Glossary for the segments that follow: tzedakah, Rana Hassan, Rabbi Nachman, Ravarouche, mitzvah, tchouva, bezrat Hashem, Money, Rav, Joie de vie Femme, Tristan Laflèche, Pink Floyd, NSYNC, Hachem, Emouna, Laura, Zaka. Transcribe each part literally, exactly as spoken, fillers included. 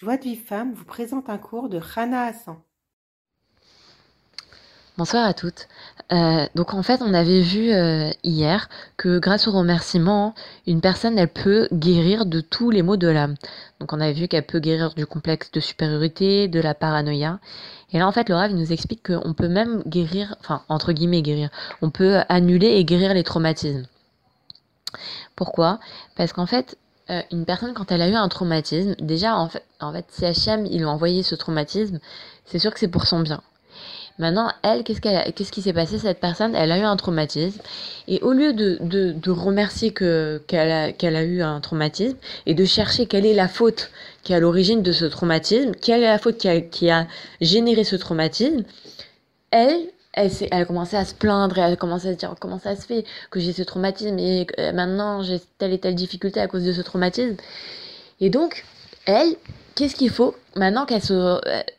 Joie de vie Femme vous présente un cours de Rana Hassan. Bonsoir à toutes. Euh, donc en fait, on avait vu euh, hier que grâce au remerciement, une personne, elle peut guérir de tous les maux de l'âme. Donc on avait vu qu'elle peut guérir du complexe de supériorité, de la paranoïa. Et là en fait, Laura nous explique qu'on peut même guérir, enfin entre guillemets guérir, on peut annuler et guérir les traumatismes. Pourquoi ? Parce qu'en fait, Euh, une personne, quand elle a eu un traumatisme, déjà, en fait, en fait si H M, il lui a envoyé ce traumatisme, c'est sûr que c'est pour son bien. Maintenant, elle, qu'est-ce, qu'elle a, qu'est-ce qui s'est passé, cette personne ? Elle a eu un traumatisme. Et au lieu de, de, de remercier que, qu'elle a, qu'elle a eu un traumatisme et de chercher quelle est la faute qui est à l'origine de ce traumatisme, quelle est la faute qui a, qui a généré ce traumatisme, elle... Elle, elle commençait à se plaindre et elle commençait à se dire comment ça se fait que j'ai ce traumatisme et maintenant j'ai telle et telle difficulté à cause de ce traumatisme. Et donc, elle, qu'est-ce qu'il faut maintenant qu'elle se,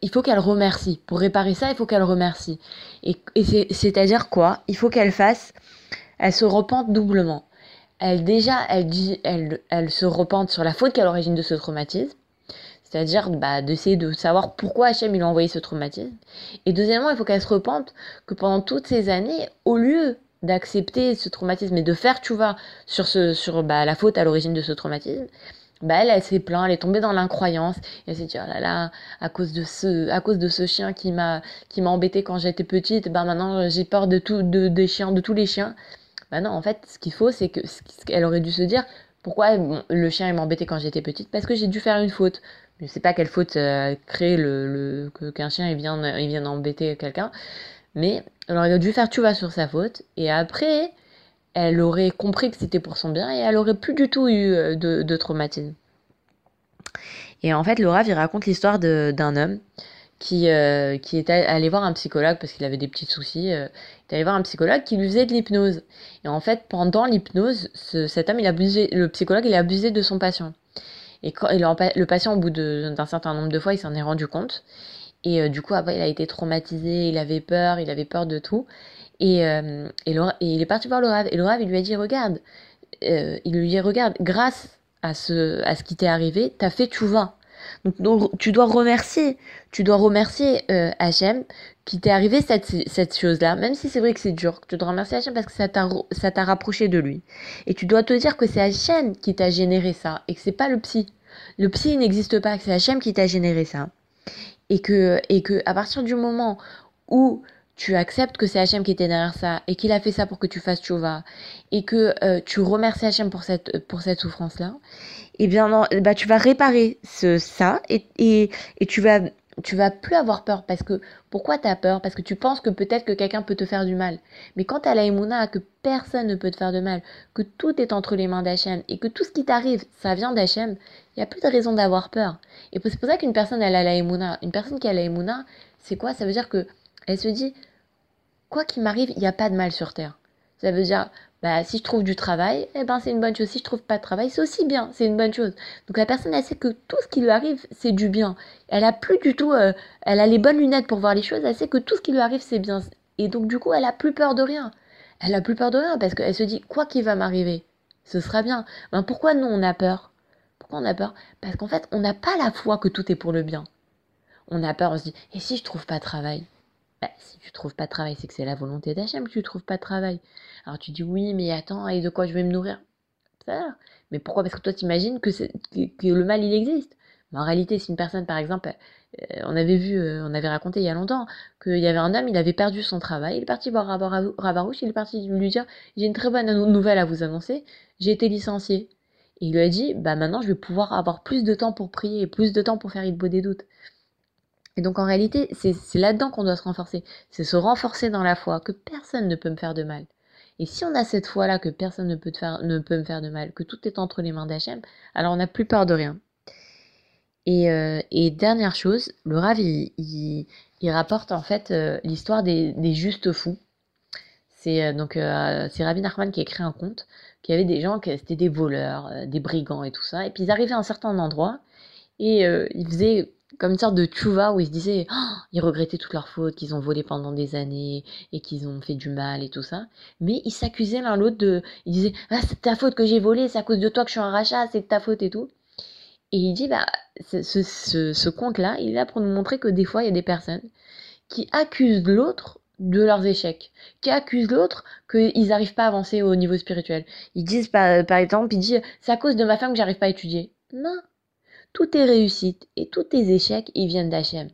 il faut qu'elle remercie. Pour réparer ça, il faut qu'elle remercie. Et, et c'est, c'est-à-dire quoi ? Il faut qu'elle fasse, elle se repente doublement. Elle déjà, elle, dit, elle, elle se repente sur la faute qui est à l'origine de ce traumatisme. C'est-à-dire bah, d'essayer de savoir pourquoi H M il a envoyé ce traumatisme. Et deuxièmement, il faut qu'elle se repente que pendant toutes ces années, au lieu d'accepter ce traumatisme et de faire tchouva sur, ce, sur bah, la faute à l'origine de ce traumatisme, bah, elle, elle s'est plainte, elle est tombée dans l'incroyance. Et elle s'est dit, oh là là, à cause de ce, à cause de ce chien qui m'a, qui m'a embêtée quand j'étais petite, bah, maintenant j'ai peur de, tout, de, des chiens, de tous les chiens. Bah non, en fait, ce qu'il faut, c'est que, ce qu'elle aurait dû se dire, pourquoi bon, le chien il m'embêtait quand j'étais petite ? Parce que j'ai dû faire une faute. Je ne sais pas quelle faute euh, crée le, le, qu'un chien il vienne, il vienne embêter quelqu'un. Mais alors, elle aurait dû faire tchouva sur sa faute. Et après, elle aurait compris que c'était pour son bien et elle n'aurait plus du tout eu de, de traumatisme. Et en fait, le Rav, il raconte l'histoire de, d'un homme qui, euh, qui est allé voir un psychologue parce qu'il avait des petits soucis. Euh, il est allé voir un psychologue qui lui faisait de l'hypnose. Et en fait, pendant l'hypnose, ce, cet homme, il abusait, le psychologue, il a abusé de son patient. Et quand, et le patient, au bout de, d'un certain nombre de fois, il s'en est rendu compte. Et euh, du coup, après, il a été traumatisé, il avait peur, il avait peur de tout. Et, euh, et, le, et il est parti voir le Rav. Et le Rav, il lui a dit, regarde, euh, il lui dit, regarde, grâce à ce, à ce qui t'est arrivé, t'as fait tchouva. Donc, donc, tu dois remercier, tu dois remercier euh, H M qui t'est arrivé cette, cette chose-là, même si c'est vrai que c'est dur. Tu dois remercier H M parce que ça t'a, ça t'a rapproché de lui. Et tu dois te dire que c'est H M qui t'a généré ça et que c'est pas le psy. Le psy n'existe pas, que c'est H M qui t'a généré ça. Et que, et que à partir du moment où tu acceptes que c'est H M qui était derrière ça et qu'il a fait ça pour que tu fasses tchouva et que euh, tu remercies H M pour cette, pour cette souffrance-là, eh bien, non, bah, tu vas réparer ce, ça et, et, et tu vas, tu vas plus avoir peur. Parce que, pourquoi tu as peur ? Parce que tu penses que peut-être que quelqu'un peut te faire du mal. Mais quand tu as la Emouna, que personne ne peut te faire de mal, que tout est entre les mains d'Hachem et que tout ce qui t'arrive, ça vient d'Hachem, il n'y a plus de raison d'avoir peur. Et c'est pour ça qu'une personne, elle a la Emouna. Une personne qui a la Emouna, c'est quoi ? Ça veut dire que elle se dit, quoi qu'il m'arrive, il n'y a pas de mal sur Terre. Ça veut dire, bah, si je trouve du travail, eh ben, c'est une bonne chose. Si je trouve pas de travail, c'est aussi bien, c'est une bonne chose. Donc la personne, elle sait que tout ce qui lui arrive, c'est du bien. Elle a plus du tout, euh, elle a les bonnes lunettes pour voir les choses, elle sait que tout ce qui lui arrive, c'est bien. Et donc du coup, elle a plus peur de rien. Elle a plus peur de rien parce qu'elle se dit, quoi qu'il va m'arriver, ce sera bien. Ben, pourquoi nous, on a peur ? Pourquoi on a peur ? Parce qu'en fait, on n'a pas la foi que tout est pour le bien. On a peur, on se dit, et si je trouve pas de travail ? Bah, si tu trouves pas de travail, c'est que c'est la volonté d'Hachem que tu trouves pas de travail. Alors tu dis oui, mais attends, et de quoi je vais me nourrir ? Ça, mais pourquoi ? Parce que toi, t'imagines que, c'est, que, que le mal, il existe. Mais en réalité, si une personne, par exemple, euh, on avait vu, euh, on avait raconté il y a longtemps qu'il y avait un homme, il avait perdu son travail, il est parti voir Ravarouche, il est parti lui dire, j'ai une très bonne nouvelle à vous annoncer, j'ai été licencié. Et il lui a dit, bah maintenant, je vais pouvoir avoir plus de temps pour prier et plus de temps pour faire Hitbo des doutes. Et donc en réalité, c'est, c'est là-dedans qu'on doit se renforcer. C'est se renforcer dans la foi, que personne ne peut me faire de mal. Et si on a cette foi-là, que personne ne peut, te faire, ne peut me faire de mal, que tout est entre les mains d'Hachem, alors on n'a plus peur de rien. Et, euh, et dernière chose, le Rav, il, il, il rapporte en fait euh, l'histoire des, des justes fous. C'est, euh, donc, euh, c'est Rabbi Nachman qui a écrit un conte, qu'il y avait des gens qui étaient des voleurs, euh, des brigands et tout ça. Et puis ils arrivaient à un certain endroit et euh, ils faisaient... comme une sorte de tchouva où ils se disaient oh, ils regrettaient toutes leurs fautes, qu'ils ont volé pendant des années et qu'ils ont fait du mal et tout ça. Mais ils s'accusaient l'un l'autre de... Ils disaient ah, c'est ta faute que j'ai volé, c'est à cause de toi que je suis un rachat, c'est de ta faute et tout. Et il dit, bah, ce, ce, ce conte-là, il est là pour nous montrer que des fois, il y a des personnes qui accusent l'autre de leurs échecs, qui accusent l'autre qu'ils n'arrivent pas à avancer au niveau spirituel. Ils disent, par, par exemple, ils disent, c'est à cause de ma femme que j'arrive pas à étudier. Non, toutes tes réussites et tous tes échecs, ils viennent d'Hachem.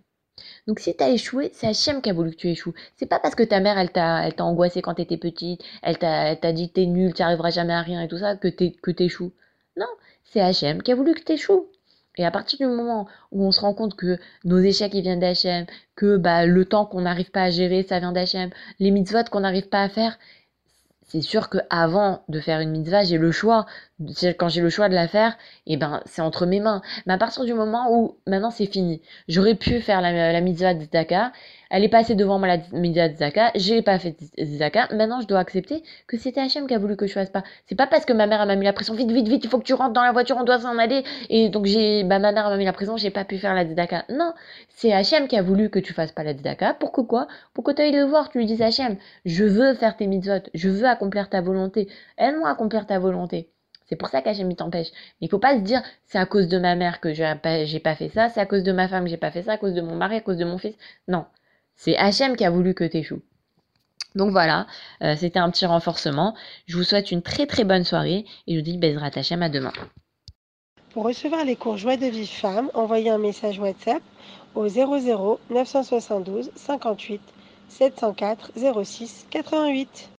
Donc si t'as échoué, c'est Hachem qui a voulu que tu échoues. C'est pas parce que ta mère, elle t'a, elle t'a angoissée quand t'étais petite, elle t'a, elle t'a dit t'es nulle, t'arriveras jamais à rien et tout ça, que, t'es, que t'échoues. Non, c'est Hachem qui a voulu que t'échoues. Et à partir du moment où on se rend compte que nos échecs, ils viennent d'Hachem, que bah, le temps qu'on n'arrive pas à gérer, ça vient d'Hachem, les mitzvot qu'on n'arrive pas à faire, c'est sûr qu'avant de faire une mitzvah, j'ai le choix. Quand j'ai le choix de la faire, eh ben, c'est entre mes mains. Mais à partir du moment où, maintenant, c'est fini. J'aurais pu faire la, la mitzvah de Zaka. Elle est passée devant moi, la mitzvah de Zaka. J'ai pas fait de Zaka. Maintenant, je dois accepter que c'était Hachem qui a voulu que je fasse pas. C'est pas parce que ma mère, elle m'a mis la pression. Vite, vite, vite, il faut que tu rentres dans la voiture, on doit s'en aller. Et donc, j'ai, bah, ma mère m'a mis la pression, j'ai pas pu faire la tzedakah. Non. C'est Hachem qui a voulu que tu fasses pas la tzedakah. Pour que quoi? Pour que tu ailles le voir. Tu lui dises, Hachem, je veux faire tes mitzvot. Je veux accomplir ta volonté. Aide-moi à accomplir ta volonté. C'est pour ça qu'Hachem il t'empêche. Mais il faut pas se dire, c'est à cause de ma mère que j'ai pas, j'ai pas fait ça, c'est à cause de ma femme que j'ai pas fait ça, à cause de mon mari, à cause de mon fils. Non, c'est Hachem qui a voulu que t'échoues. Donc voilà, euh, c'était un petit renforcement. Je vous souhaite une très très bonne soirée et je vous dis bezrat Hashem à demain. Pour recevoir les cours Joie de vie Femme, envoyez un message WhatsApp au zéro zéro neuf cent soixante-douze cinquante-huit sept cent quatre zéro six quatre-vingt-huit.